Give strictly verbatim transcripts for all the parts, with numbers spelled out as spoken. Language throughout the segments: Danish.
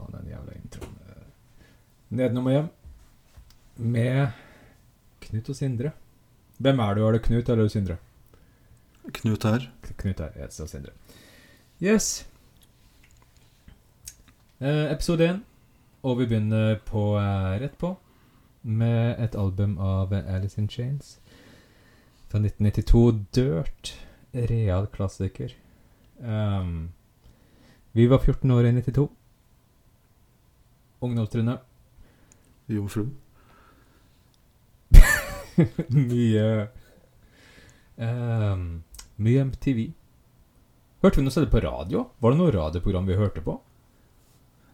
fan den jävla intron. Nedenom och hjem med Knut och Sindre. Vem är du? Är det Knut eller Sindre? Knut här. Knut här, jag heter Sindre. Yes. Eh, episode en. Och vi börjar på eh, rätt på med ett album av Alice in Chains från nittonhundranittiotvå, Dirt, real klassiker. Um, vi var fjorton år i nittiotvå. Ungdomstrinne. Jomfru. Mye um, Mye M T V. Hørte vi noe sted på radio? Var det noe radioprogram vi hørte på?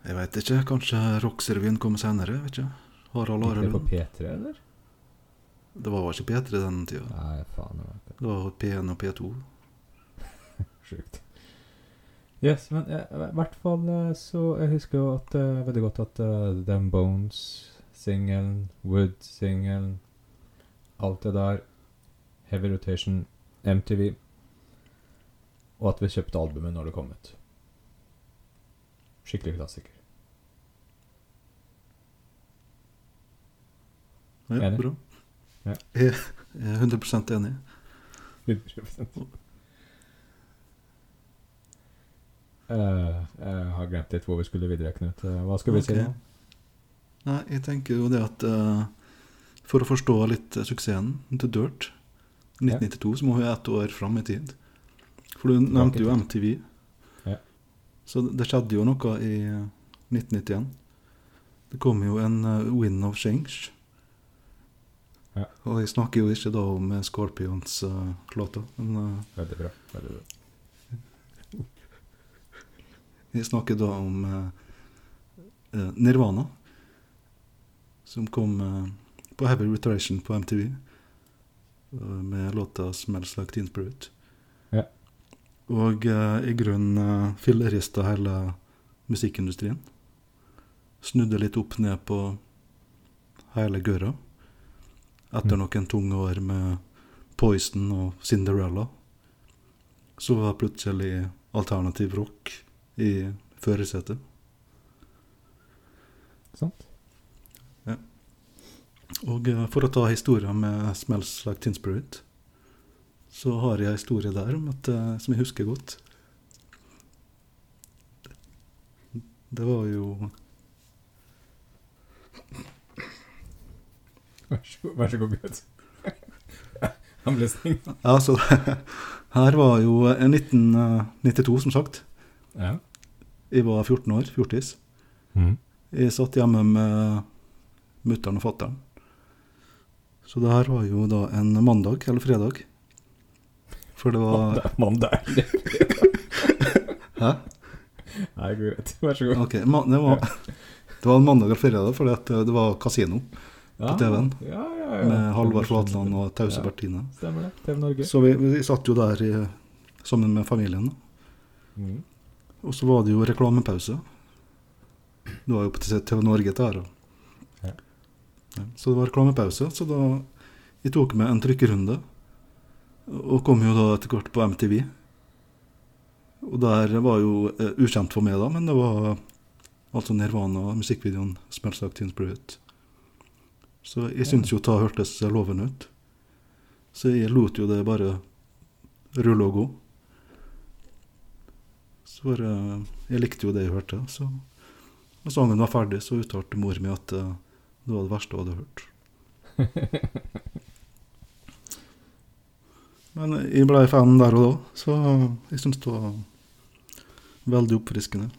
Jeg vet ikke, kanskje Roxevin kom senere, vet ikke. Harald Arelund. Gikk det på P tre, eller? Det var ikke P tre den tiden. Nei, faen. Det var P ett og P to. Sjukt. Yes, men i hvert fall så jeg husker jo at, uh, veldig godt at uh, Them Bones, singelen, Wood, singelen, alt det der, Heavy Rotation, M T V, og at vi kjøpte albumet når det kom ut. Skikkelig klassiker. Ja, enig? Bra. Ja. Jeg er hundre prosent enig. hundre prosent enig. Uh, jeg har glemt litt hvor vi skulle videre, Knut. uh, Hva skal vi okay. si nå? Nei, jeg tenker jo det at uh, for å forstå litt suksessen til Dirt nittonhundranittiotvå, ja. Så må vi ett år fram i tid. For du nevnte jo M T V, ja. Så det skjedde jo noe i nittonhundranittioen. Det kom jo en uh, Wind of Change, ja. Og jeg snakker jo ikke da om Scorpions uh, låter, men, uh, Veldig bra, veldig bra. Vi snakker da om eh, Nirvana, som kom eh, på Heavy Rotation på M T V med låta Smells Like Teen Spirit. Ja. Og eh, i grunn eh, fillerista hele musikkindustrien. Snudde litt opp ned på hele gørra etter mm. noen tunge år med Poison og Cinderella. Så var plutselig alternativ rock i føresetet. Sant? Ja. Og for å ta historien med Smells Like Teen Spirit, så har jeg en historie der om at, som jeg husker godt. Det var jo... Vær så god, Gud. Han ble stengt. Altså, her var jo nittonhundranittiotvå, som sagt. Ja. Jeg var fjorton år, fjortis. Mm. Jeg satt hjemme med mutteren og fatteren. Så det her var jo da en mandag eller fredag. For det var... Mandag eller fredag? Hæ? Nei, greit. Vær så god. Ok, man, det, var, det var en mandag eller fredag, for det var kasino på T V-en. Ja, ja, ja. Med Halvar Flatland og Tause Bertine. Ja, stemmer det, T V-Norge. Så vi, vi satt jo der i, sammen med familien. Mm. Og så var det jo reklamepause. Det var jo på T V-Norge der. Ja. Ja, så det var reklamepause. Så da jeg tok med en trykkerunde. Og kom jo da etter kort på M T V. Og der var jo eh, ukjent for meg da, men det var altså Nirvana, musikkvideoen Smells Like Teen Spirit. Så jeg synes jo ta hørtes lovende ut. Så jeg lot jo det bare rulle og gå. Så var, jeg likte jo det jeg hørte, så når sangen var ferdig, så uttalte mor mi at uh, det var det verste jeg hadde hørt. Men jeg ble fan der og da, så jeg synes det var veldig oppfriskende.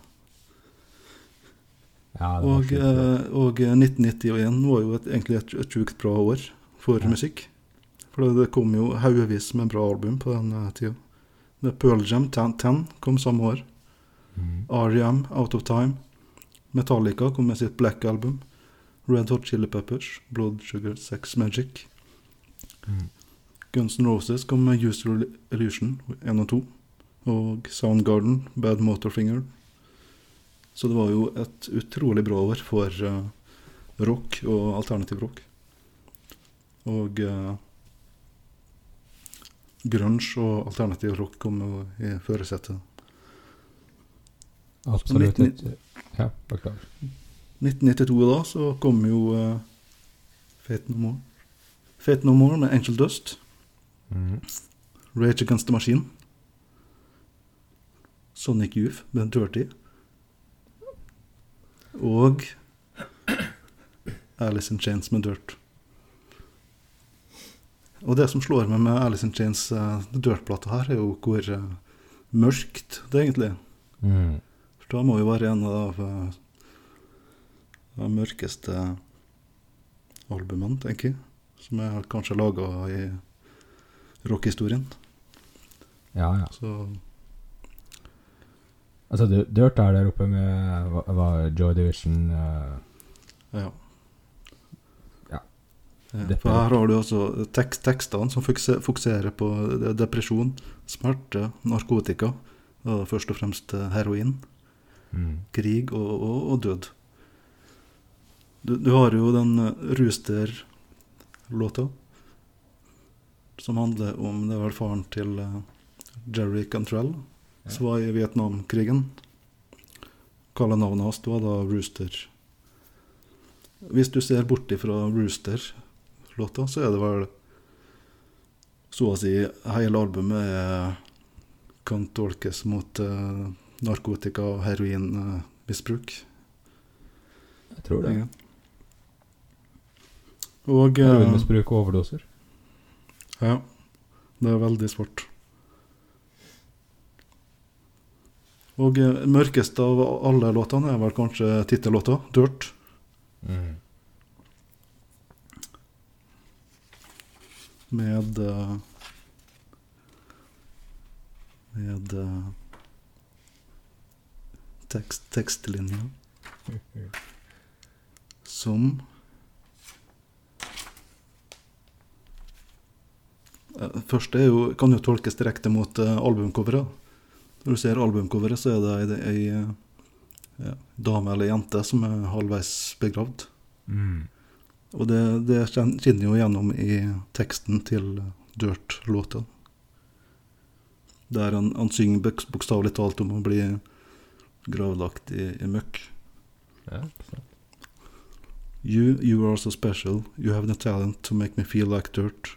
Ja, det var og, uh, og nittonhundranittioen var jo et, egentlig et, et sjukt bra år for ja. Musikk. For det kom jo haugevis med bra album på den uh, tiden. Pearl Jam, ten kom samme år. Mm. R E M, Out of Time. Metallica kom med sitt Black Album. Red Hot Chili Peppers, Blood Sugar Sex Magic. Mm. Guns N' Roses kom med Usual Illusion en og to. Og Soundgarden, Bad Motorfinger. Så det var jo et utrolig bra år for uh, rock og alternativ rock. Og... Uh, grunge og alternativ rock kom i føresettet. Absolutt. Ja, var klart. nitten nittiotvå då så kom ju uh, Faith No More. Faith No More med Angel Dust. Mm. Rage Against the Machine. Sonic Youth med Dirty. Og Alice in Chains med Dirt. Og det som slår meg med Alice in Chains uh, Dirt-plata her er jo hvor uh, mørkt det egentlig er. Mm. For da må jo være en av uh, de mørkeste albumene, tenker jeg, som jeg har kanskje laget i rockhistorien. Ja, ja. Så... Altså, Dirt er der oppe med hva, hva, Joy Division uh... Ja. Ja, for her har du også tekst, tekstene som fokuserer på depresjon, smerte, narkotika, og først og fremst heroin, mm. krig og, og, og død. Du, du har jo den Rooster-låta, som handler om, det var faren til uh, Jerry Cantrell, ja. Som var i Vietnamkrigen. Kalle navnet hans, det var da Rooster. Hvis du ser bort ifra Rooster, låta, så er det vel så å si hele albumet er, kan tolkes mot uh, narkotika og heroinmisbruk. Uh, Jeg tror det. Ja. Og, uh, heroinmisbruk og overdoser? Ja, det er veldig svart. Og uh, mørkest av alle låtene er vel kanskje tittellåta, Dirt. Mhm. med med tekst, tekstlinjer som først er jo, kan jo tolkes direkte mot albumcoveret. Når du ser albumcoveret så er det ei, ja, dame eller jente som er halvveis begravd. Mm. Og det, det skinner jo gjennom i teksten til Dirt-låten. Der han, han synger bokstavelig talt om å bli gravlagt i, i møkk. Ja, you, you are so special. You have the talent to make me feel like dirt.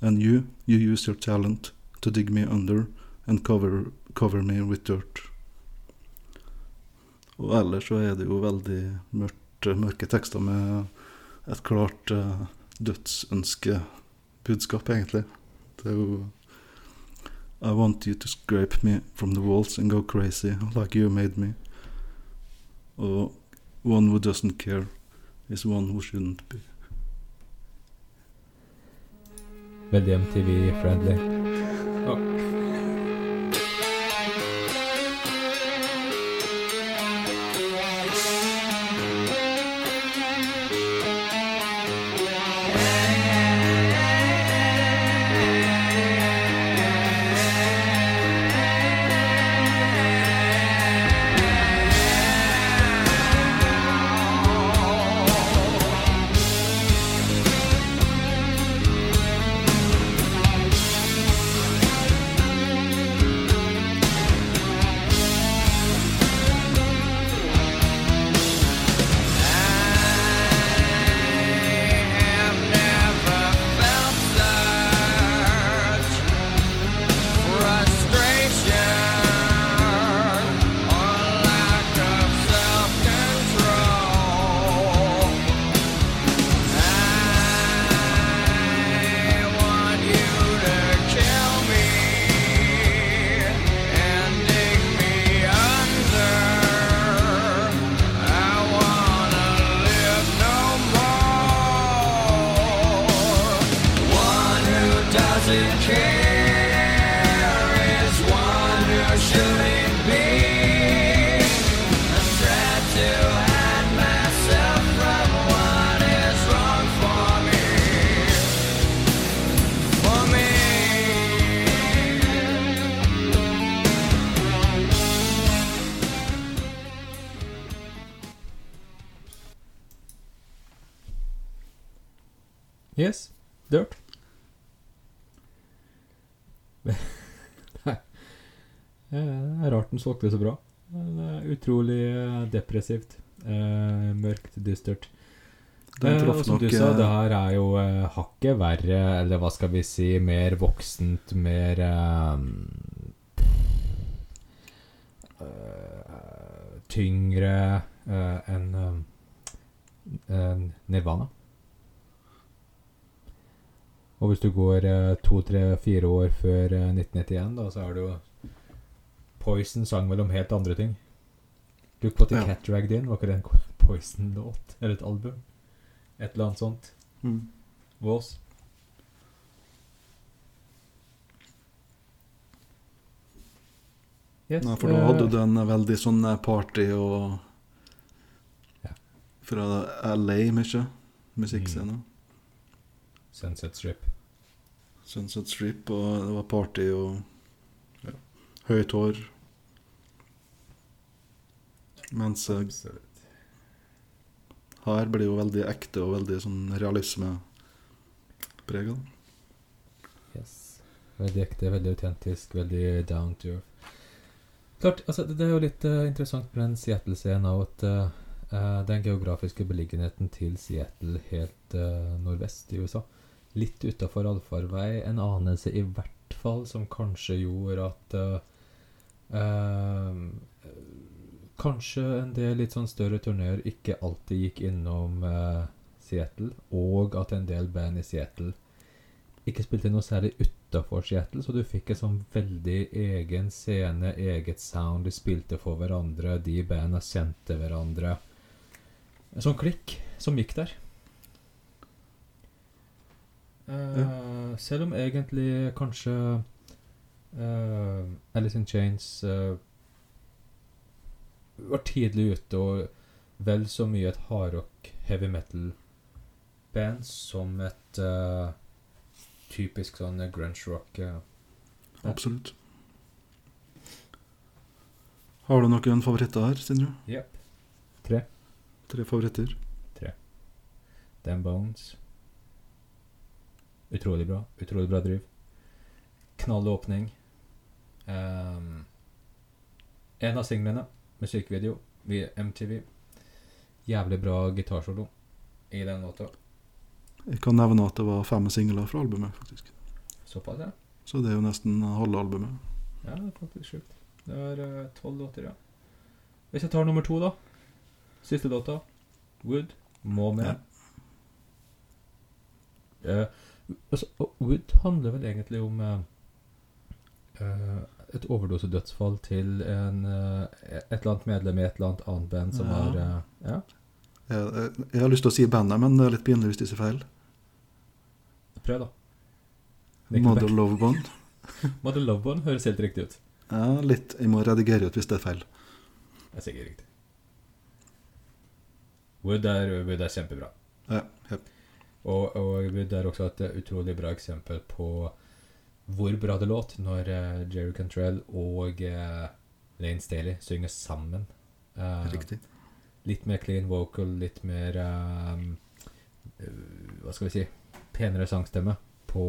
And you, you use your talent to dig me under and cover, cover me with dirt. Og ellers så er det jo veldig mørkt, mørke tekster med et klart uh, dødsønske budskap egentlig. Det er jo I want you to scrape me from the walls and go crazy like you made me. Og one who doesn't care is one who shouldn't be. Veldig M T V-friendly. Oh. Yes, Dirt. Det er rart den solgte så bra. Det er utrolig depressivt, eh, mørkt, dystert. Eh, og som nok, du sa, det her er jo eh, hakket verre, eller hva skal vi si, mer voksent, mer eh, tyngre eh, enn en Nirvana. Og hvis du går eh, to, tre, fire år før eh, nitten nittien, da, så er det jo Poison sang vel om helt andre ting. Look what the ja. Cat dragged in. Var ikke det en Poison-låt? Eller et album? Et eller annet sånt. Mm. Vås. Yes. Nei, for da hadde du en veldig sånn party og ja. Fra L A, mye musikkscenen. Mm. Sunset Strip. Sunset Strip, og det var party og ja. Høyt hår. Mens absolutt. Her blir jo veldig ekte og veldig sånn realisme preget. Yes. Veldig ekte, veldig autentisk, veldig down to earth. Klart, altså det er jo litt uh, interessant med den Seattle-scenen av at uh, den geografiske beliggenheten til Seattle helt uh, nordvest i U S A, litt utenfor allfarvei, en anelse i hvert fall som kanskje gjorde at uh, uh, kanskje en del litt sånn større turnéer ikke alltid gikk innom eh, Seattle, og at en del band i Seattle ikke spilte noe særlig utenfor Seattle, så du fikk en sånn veldig egen scene, eget sound, de spilte for hverandre, de bandene kjente hverandre. En sånn klikk som gikk der. Eh, ja. Selv om egentlig kanskje eh, Alice in Chains eh, var tidlig ute og vel så mye et hardrock heavy metal band som et uh, typisk sånn grunge rock uh, absolutt. Har du noen favoritter her, Sindre? Yep. Tre Tre favoritter Tre Damn Bones. Utrolig bra, utrolig bra driv. Knall åpning. um, En av singlene, musikkvideo via M T V. Jævlig bra gitarsolo i den låta. Jeg kan nevne at det var fem singler fra albumet, faktisk. Såpass, ja. Så det er jo nesten halve albumet. Ja, det er faktisk sjukt. Det er tolv låter, ja. Hvis jeg tar nummer to, da. Siste låta. Wood. Må med. Ja. Uh, altså, Wood handler vel egentlig om uh, uh, et overdosedødsfall til en, et eller annet medlem i et eller annet annet band som har ja. Ja. Jeg, jeg har lyst til å si bandet, men det er litt pinlig hvis det er feil. Prøv da. Mother Love Bond. Mother Love Bond høres helt riktig ut. Ja, litt. Jeg må redigere ut hvis det er feil. Det er sikkert riktig. Wood er, Wood er kjempebra. Ja, ja. Og, og Wood er også et utrolig bra eksempel på hvor bra det låt når uh, Jerry Cantrell og uh, Layne Staley synger sammen. Uh, Riktig. Litt mer clean vocal, litt mer uh, uh, hva skal vi si, penere sangstemme på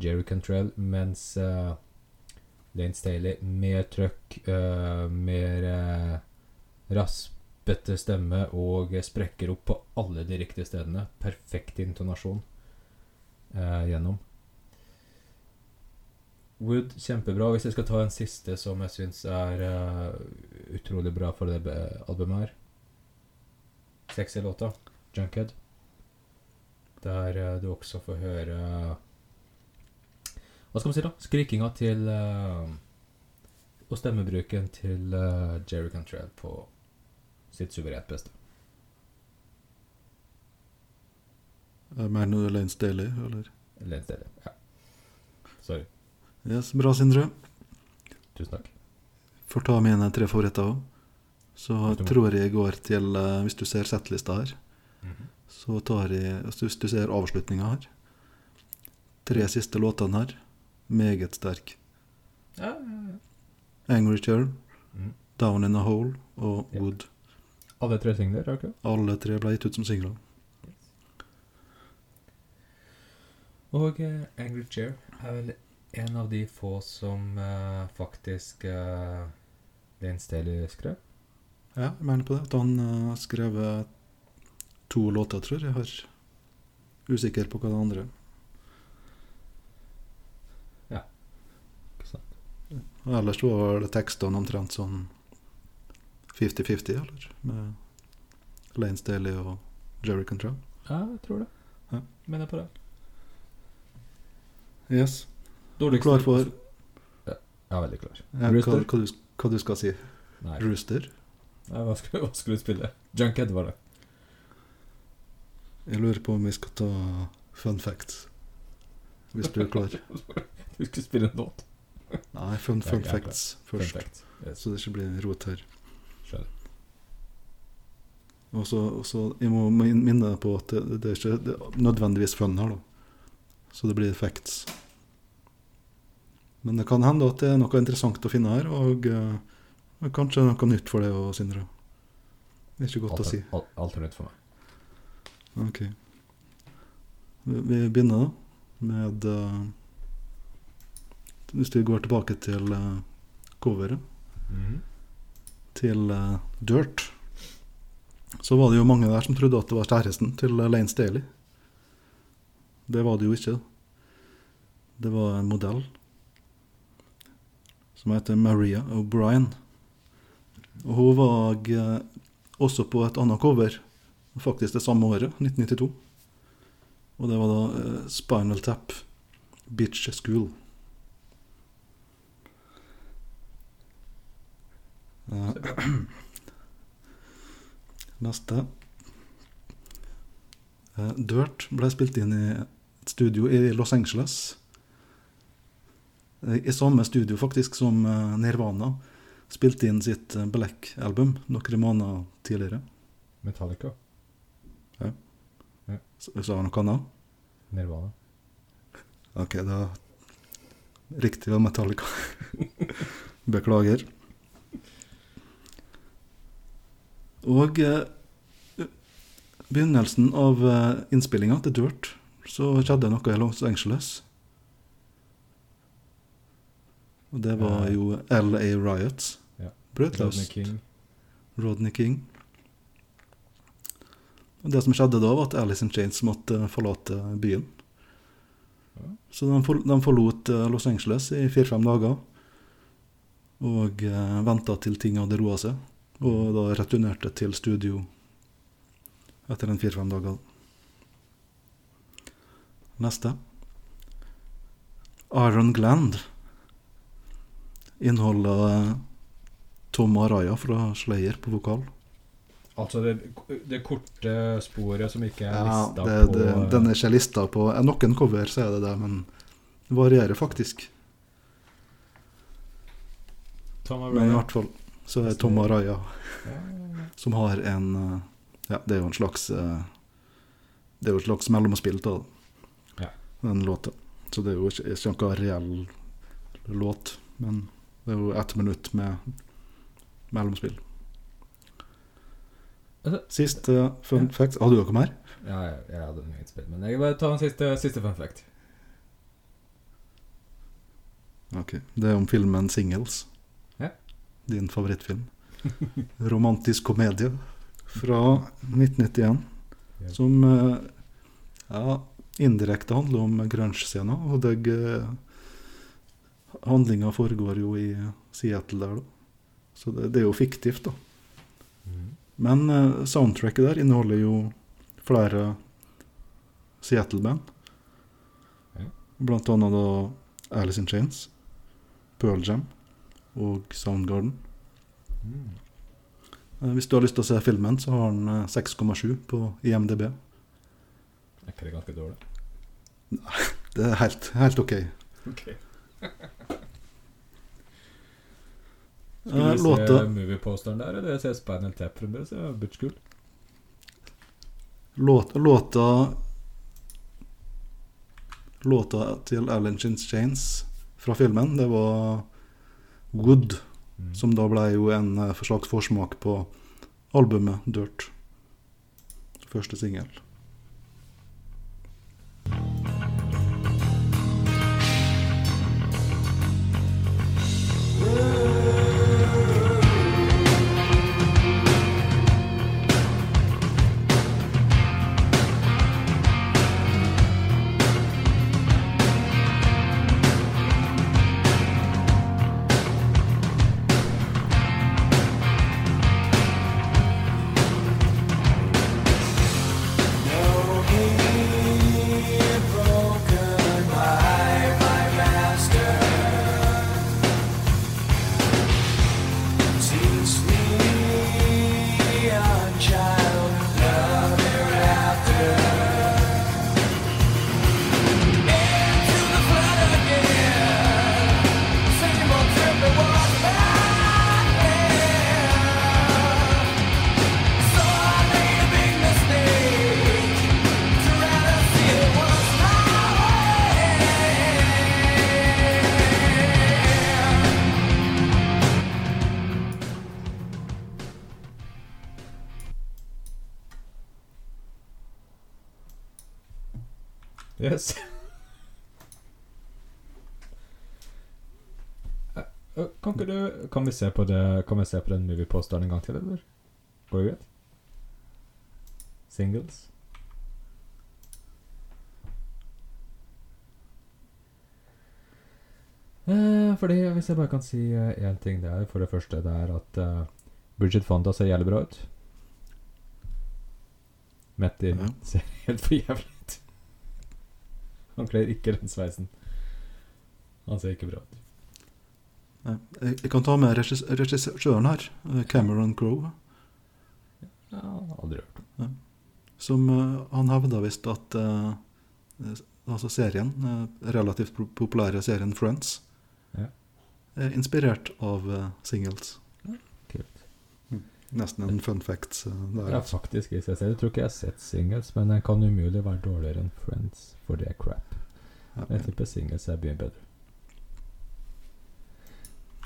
Jerry Cantrell, mens uh, Layne Staley mer trøkk, uh, mer uh, raspete stemme og sprekker opp på alle de riktige stedene. Perfekt intonasjon uh, gjennom. Wood, kjempebra. Hvis jeg skal ta en siste som jeg synes er uh, utrolig bra for det albumet her, sexy låta Junkhead, der uh, du også får høre uh, hva skal man si da, skrikinga til uh, og stemmebruken til uh, Jerry Cantrell på sitt suverent beste. Mener du Layne Staley, eller? Layne Staley, ja. Sorry. Yes, bra, Sindre. Tusen takk. Får ta mine tre favoritter også. Så tror jeg går til, hvis du ser settlista her, mm-hmm. så tar jeg, hvis du ser avslutningen her, tre siste låtene her, meget sterk. Ja, ja, ja. Angry Churl, mm. Down in a Hole og ja. Wood. Alle tre singler, ok? Alle tre ble gitt ut som singler. Og uh, Angry Churl er vel en av de få som uh, faktisk uh, Layne Staley skrev? Ja, jeg mener på det. At han uh, skrev to låter, tror jeg. Jeg har usikker på hva det andre. Ja, ikke sant. Ja. Og ellers var det tekstene omtrent sånn fifty-fifty, eller? Med Layne Staley og Jerry Cantrell. Ja, jeg tror det. Ja. Mener på det. Yes. Dårligste. Klar for... Ja, jeg er veldig klar. Ja, hva, hva, du, hva du skal si? Nei. Rooster? Nei, hva skulle, hva skulle du spille? Junkhead var det. Jeg lurer på om vi skal ta fun facts. Hvis du er klar. Du skal spille en låt. Nei, fun, fun ja, facts først. Fun facts. Yes. Så det ikke blir rot her. Skjønner. Og så, og så jeg må minne deg på at det, det er ikke det er nødvendigvis fun her da. Så det blir facts. Men det kan hende at det er noe interessant å finne her, og uh, kanskje noe nytt for deg og Sindre. Det er ikke godt Altern, å si. Alt er nytt for meg. Ok. Vi begynner med uh, hvis vi går tilbake til uh, coveret mm-hmm. til uh, Dirt, så var det jo mange der som trodde at det var kjæresten til uh, Layne Staley. Det var det jo ikke. Det var en modell som heter Maria O'Brien. Og hun var uh, også på et annet cover, faktisk det samme året, nitten nittito. Og det var da uh, Spinal Tap, Bitch School. Uh, Neste. Uh, Dirt ble spilt inn i et studio i Los Angeles. Uh, I samme studio faktisk som uh, Nirvana spilte inn sitt uh, Black Album noen måneder tidligere. Metallica. Ja. Ja. Så har du noe annet? Nirvana. Ok, da riktig var Metallica. Beklager. Og eh, begynnelsen av eh, innspillingen til Dirt, så skjedde noe i Los Angeles. Og det var jo L A Riots. Ja. Brøtløst. Rodney King. Rodney King. Og det som skjedde da var at Alice in Chains måtte forlate byen. Ja. Så de, for, de forlot Los Angeles i fire-fem dager, og eh, ventet til ting hadde roet seg, og da returnerte til studio etter en fire-fem dager. Neste. Aaron Gland inneholder eh, Tom Araya fra Slayer på vokal. Altså det, det korte sporet som ikke er listet ja, det, på... Ja, den er ikke listet på. Noen cover, så er det det, men det varierer faktisk. Tom Araya. Men i hvert fall, så er det Tom Araya, ja, ja, ja. Som har en... Ja, det er jo en slags... Det er jo en slags mellomspill til ja. Den låten. Så det er jo ikke, ikke en reell låt, men det er jo ett minutt med mellomspill. Siste fun fact. Har du noe mer? Ja, jeg, jeg hadde noe innspill, men jeg vil bare ta en siste, siste fun fact. Ok, det er om filmen Singles. Ja. Din favorittfilm. Romantisk komedie fra nitten nittien, som ja, indirekte handler om grunge-scenen, og det, handlingen foregår jo i Seattle der, da. Så det, det er jo fiktivt da. Men uh, soundtracket der inneholder jo flere Seattle-band. Ja. Blant annet da Alice in Chains, Pearl Jam og Soundgarden. Mm. Uh, hvis du har lyst til å se filmen, så har den uh, seks komma sju på I M D B. Er ikke det ganske dårlig? Nei, det er helt, helt ok. Ok. Skulle du uh, se movie-posteren der, eller se Spinal Tap rundt det, så er det Butch Cool. Låta, låta, låta til Alice in Chains fra filmen, det var Wood, mm. som da ble jo en slags forsmak på albumet Dirt. Første singel. Whoa. Yes. Kan ikke du, kan vi se på det, kan vi se på den movie-posteren en gang til, eller? Går det greit? Singles. Eh, fordi hvis jeg bare kan si eh, en ting der, for det første det er at eh, Bridget Fonda ser jævlig bra ut. Mette ja. Ser helt for jævlig ut. Han kler ikke den sveisen. Han ser ikke bra ut. Nei, jeg kan ta med regissøren her, Cameron Crowe. Ja, aldri hørt. Ja. Som uh, han hevda visst at uh, altså serien, uh, relativt populære serien Friends, ja. Er inspirert av uh, Singles. Ja, kult. Mm. Nesten en fun fact. Uh, der, ja, faktisk. Jeg, ser, jeg tror ikke jeg har sett Singles, men den kan umulig være dårligere enn Friends, for det er crap. Ja, jeg tipper Singles er mye bedre.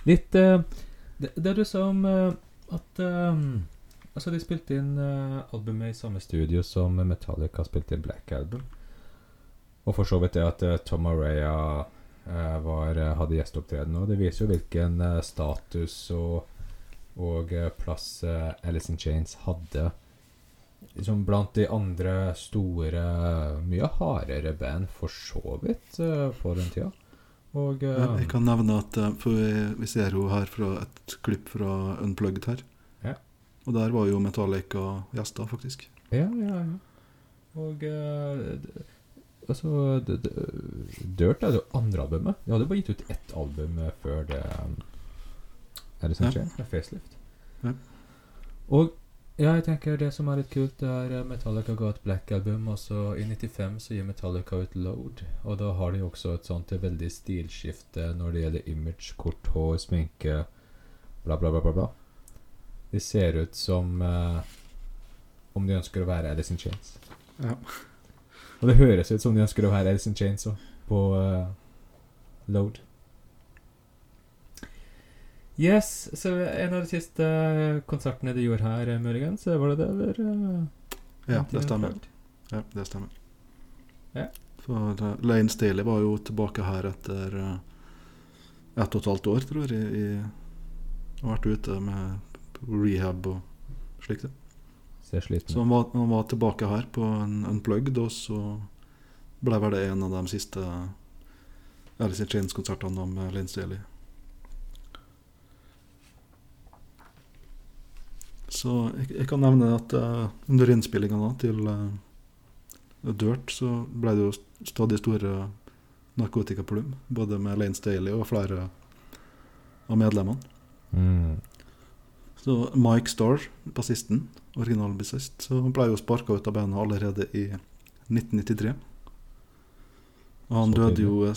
Litt, uh, det, det er du som uh, at um, altså de spilte inn uh, albumet i samme studio som Metallica spilte inn Black Album, og for så vidt det at uh, Tom Araya uh, var, uh, hadde gjestopptreden, og det viser jo hvilken uh, status og, og uh, plass uh, Alice in Chains hadde liksom blant de andre store, mye hardere band for så vidt uh, for den tida. Og, uh, jeg kan nevne at for vi, vi ser jo her fra et klipp fra Unplugged her, ja. Og der var jo Metallica gjester faktisk. Ja, ja, ja. Og uh, altså d- d- Dirt er det andre albumet. De hadde bare gitt ut ett album før det er det som skjer, ja. Facelift, ja. Og jeg tenker det som er litt kult er Metallica ga et Black Album, og så i nittifem så gir Metallica ut Load, og da har de også et sånt veldig stilskifte når det gjelder image, kort hår, sminke, bla bla bla bla bla. De ser ut som uh, om de ønsker å være Alice in Chains. Ja. Og det høres ut som de ønsker å være Alice in Chains også, på uh, Load. Yes, så en av de siste konsertene de gjorde her, Mørgens, var det det, eller? Ja, det stemmer. Ja, det stemmer. Ja. For uh, Layne Staley var jo tilbake her etter uh, ett og et halvt år, tror jeg, i, og vært ute med rehab og slikt. Ser sliten. Så han var, han var tilbake her på en Unplugged, og så ble vel det en av de siste Alice in Chains-konsertene med Layne Staley. Så jeg, jeg kan nevne at uh, under innspillingene til uh, Dirt så ble det jo stadig store narkotikaproblem, både med Layne Staley og flere av medlemmene. Mm. Så Mike Starr, bassisten, originalbassist, så han ble jo sparket ut av bandet allerede i nitten nittitre. Og han døde, jo,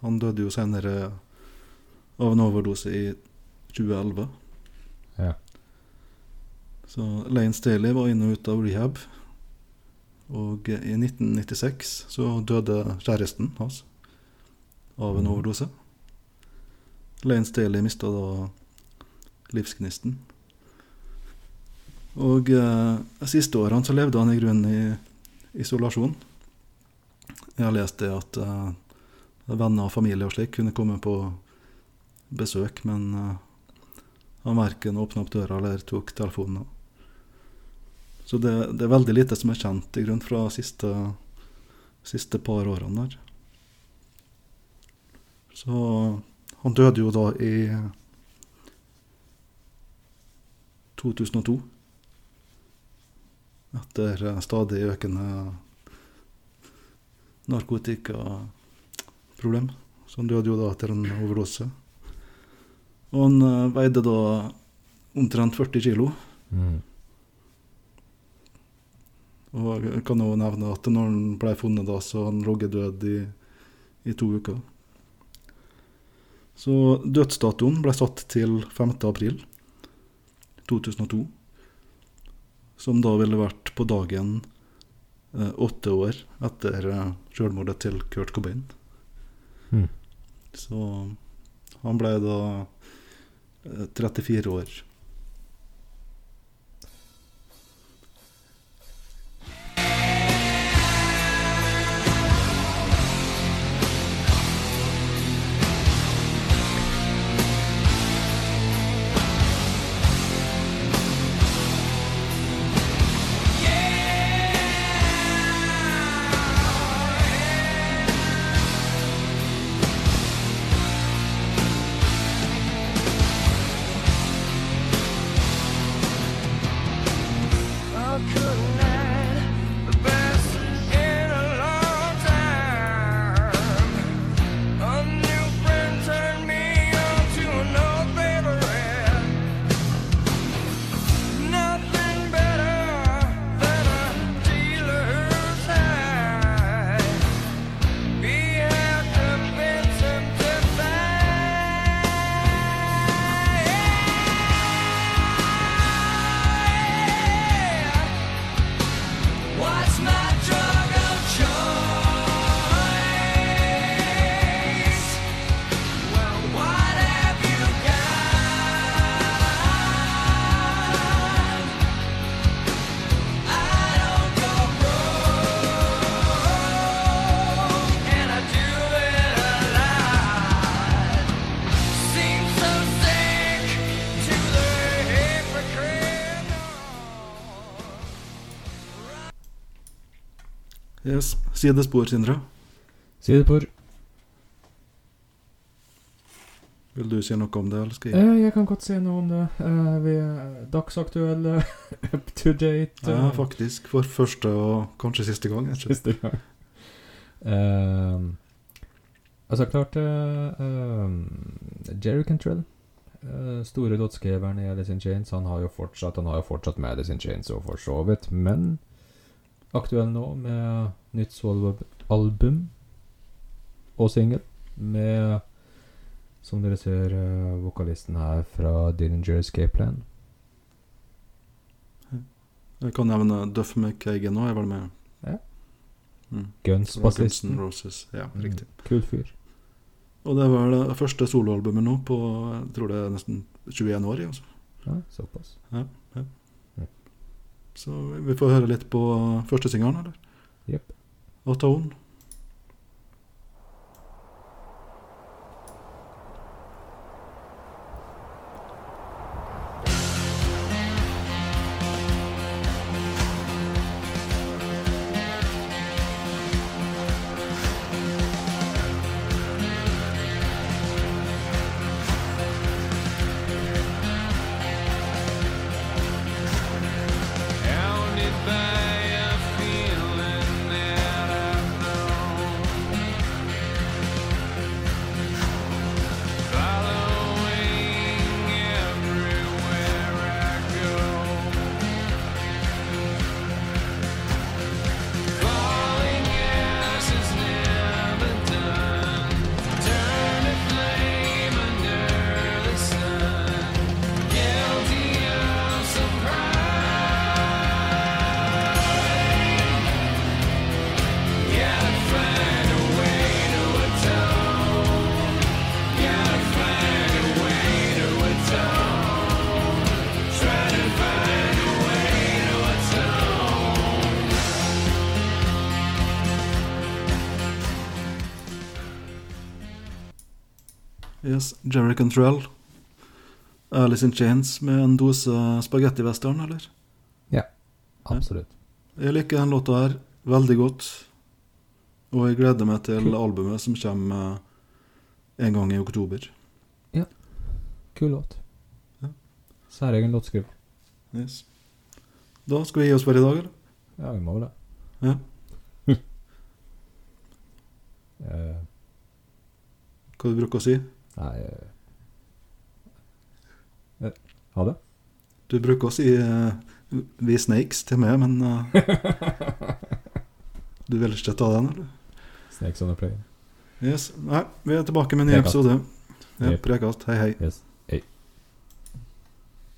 han døde jo senere av en overdose i tjueelve. Ja. Så Layne Staley var inne og ut av rehab, og i nitten nittiseks så døde kjæresten hans av en overdose. Layne Staley mistet da livsgnisten. Og eh, siste årene så levde han i grunn i isolasjon. Jeg har lest det at eh, venner og familie og slik kunne komme på besøk, men eh, han verken åpnet opp døra eller tok telefonen. Så det, det er veldig lite som er kjent i grunn fra siste, siste par årene der. Så han døde jo da i to tusen og to. Etter stadig økende narkotikaproblem. Så han døde jo da etter en overdose. Og han veide da omtrent førti kilo. Mm. Og jeg kan jo nevne at når han ble funnet da, så han lå død i, i to uker. Så dødsdatoen ble satt til femte april to tusen og to, som da ville vært på dagen eh, åtte år etter eh, selvmordet til Kurt Cobain. Mm. Så han ble da eh, trettifire år. Yes. Sidespor, Sindre. Sidespor. Vil du si noe om det, eller skal jeg? Eh, jeg kan godt si noe om det. Eh, vi er dagsaktuelle, up to date. Ja, faktisk. For første og kanskje siste gang. Siste gang. Eh, altså, klart, eh, Jerry Cantrell, eh, store låtskriveren i Alice in Chains, han har jo fortsatt, han har jo fortsatt med Alice in Chains og for så vidt, men aktuell nå med nytt soloalbum og single med, som dere ser, uh, vokalisten her fra Dillinger's Escape Plan. Jeg kan nevne Duff McKagan nå, jeg var med. Ja. Mm. Guns, Guns N' Roses, ja, riktig. Mm. Kul fyr. Og det var det første soloalbumet nå på, jeg tror det er nesten tjueen år, altså. Ja, såpass. Ja, ja. Mm. Så vi får høre litt på første singelen, eller? Jep. Og Tone. Yes, Jerry Cantrell, Alice in Chains med en dose spagettivestern, eller? Ja, absolutt. Ja. Jeg liker den låta her veldig godt, og jeg gleder meg til cool. albumet som kommer en gang i oktober. Ja, kul låt. Ja. Særegen låtskriv. Yes. Da skal vi gi oss for i dag, eller? Ja, vi må vel det. Ja. uh. Hva du bruker å si? Nei. Eh, ha det. Du bruker å si uh, vi snakes til meg, men uh, du vil ikke ta den, eller? Snakes on the play. Yes, nei, vi er tilbake med en ny episode. Ja, prekast. Hei, hei. Yes.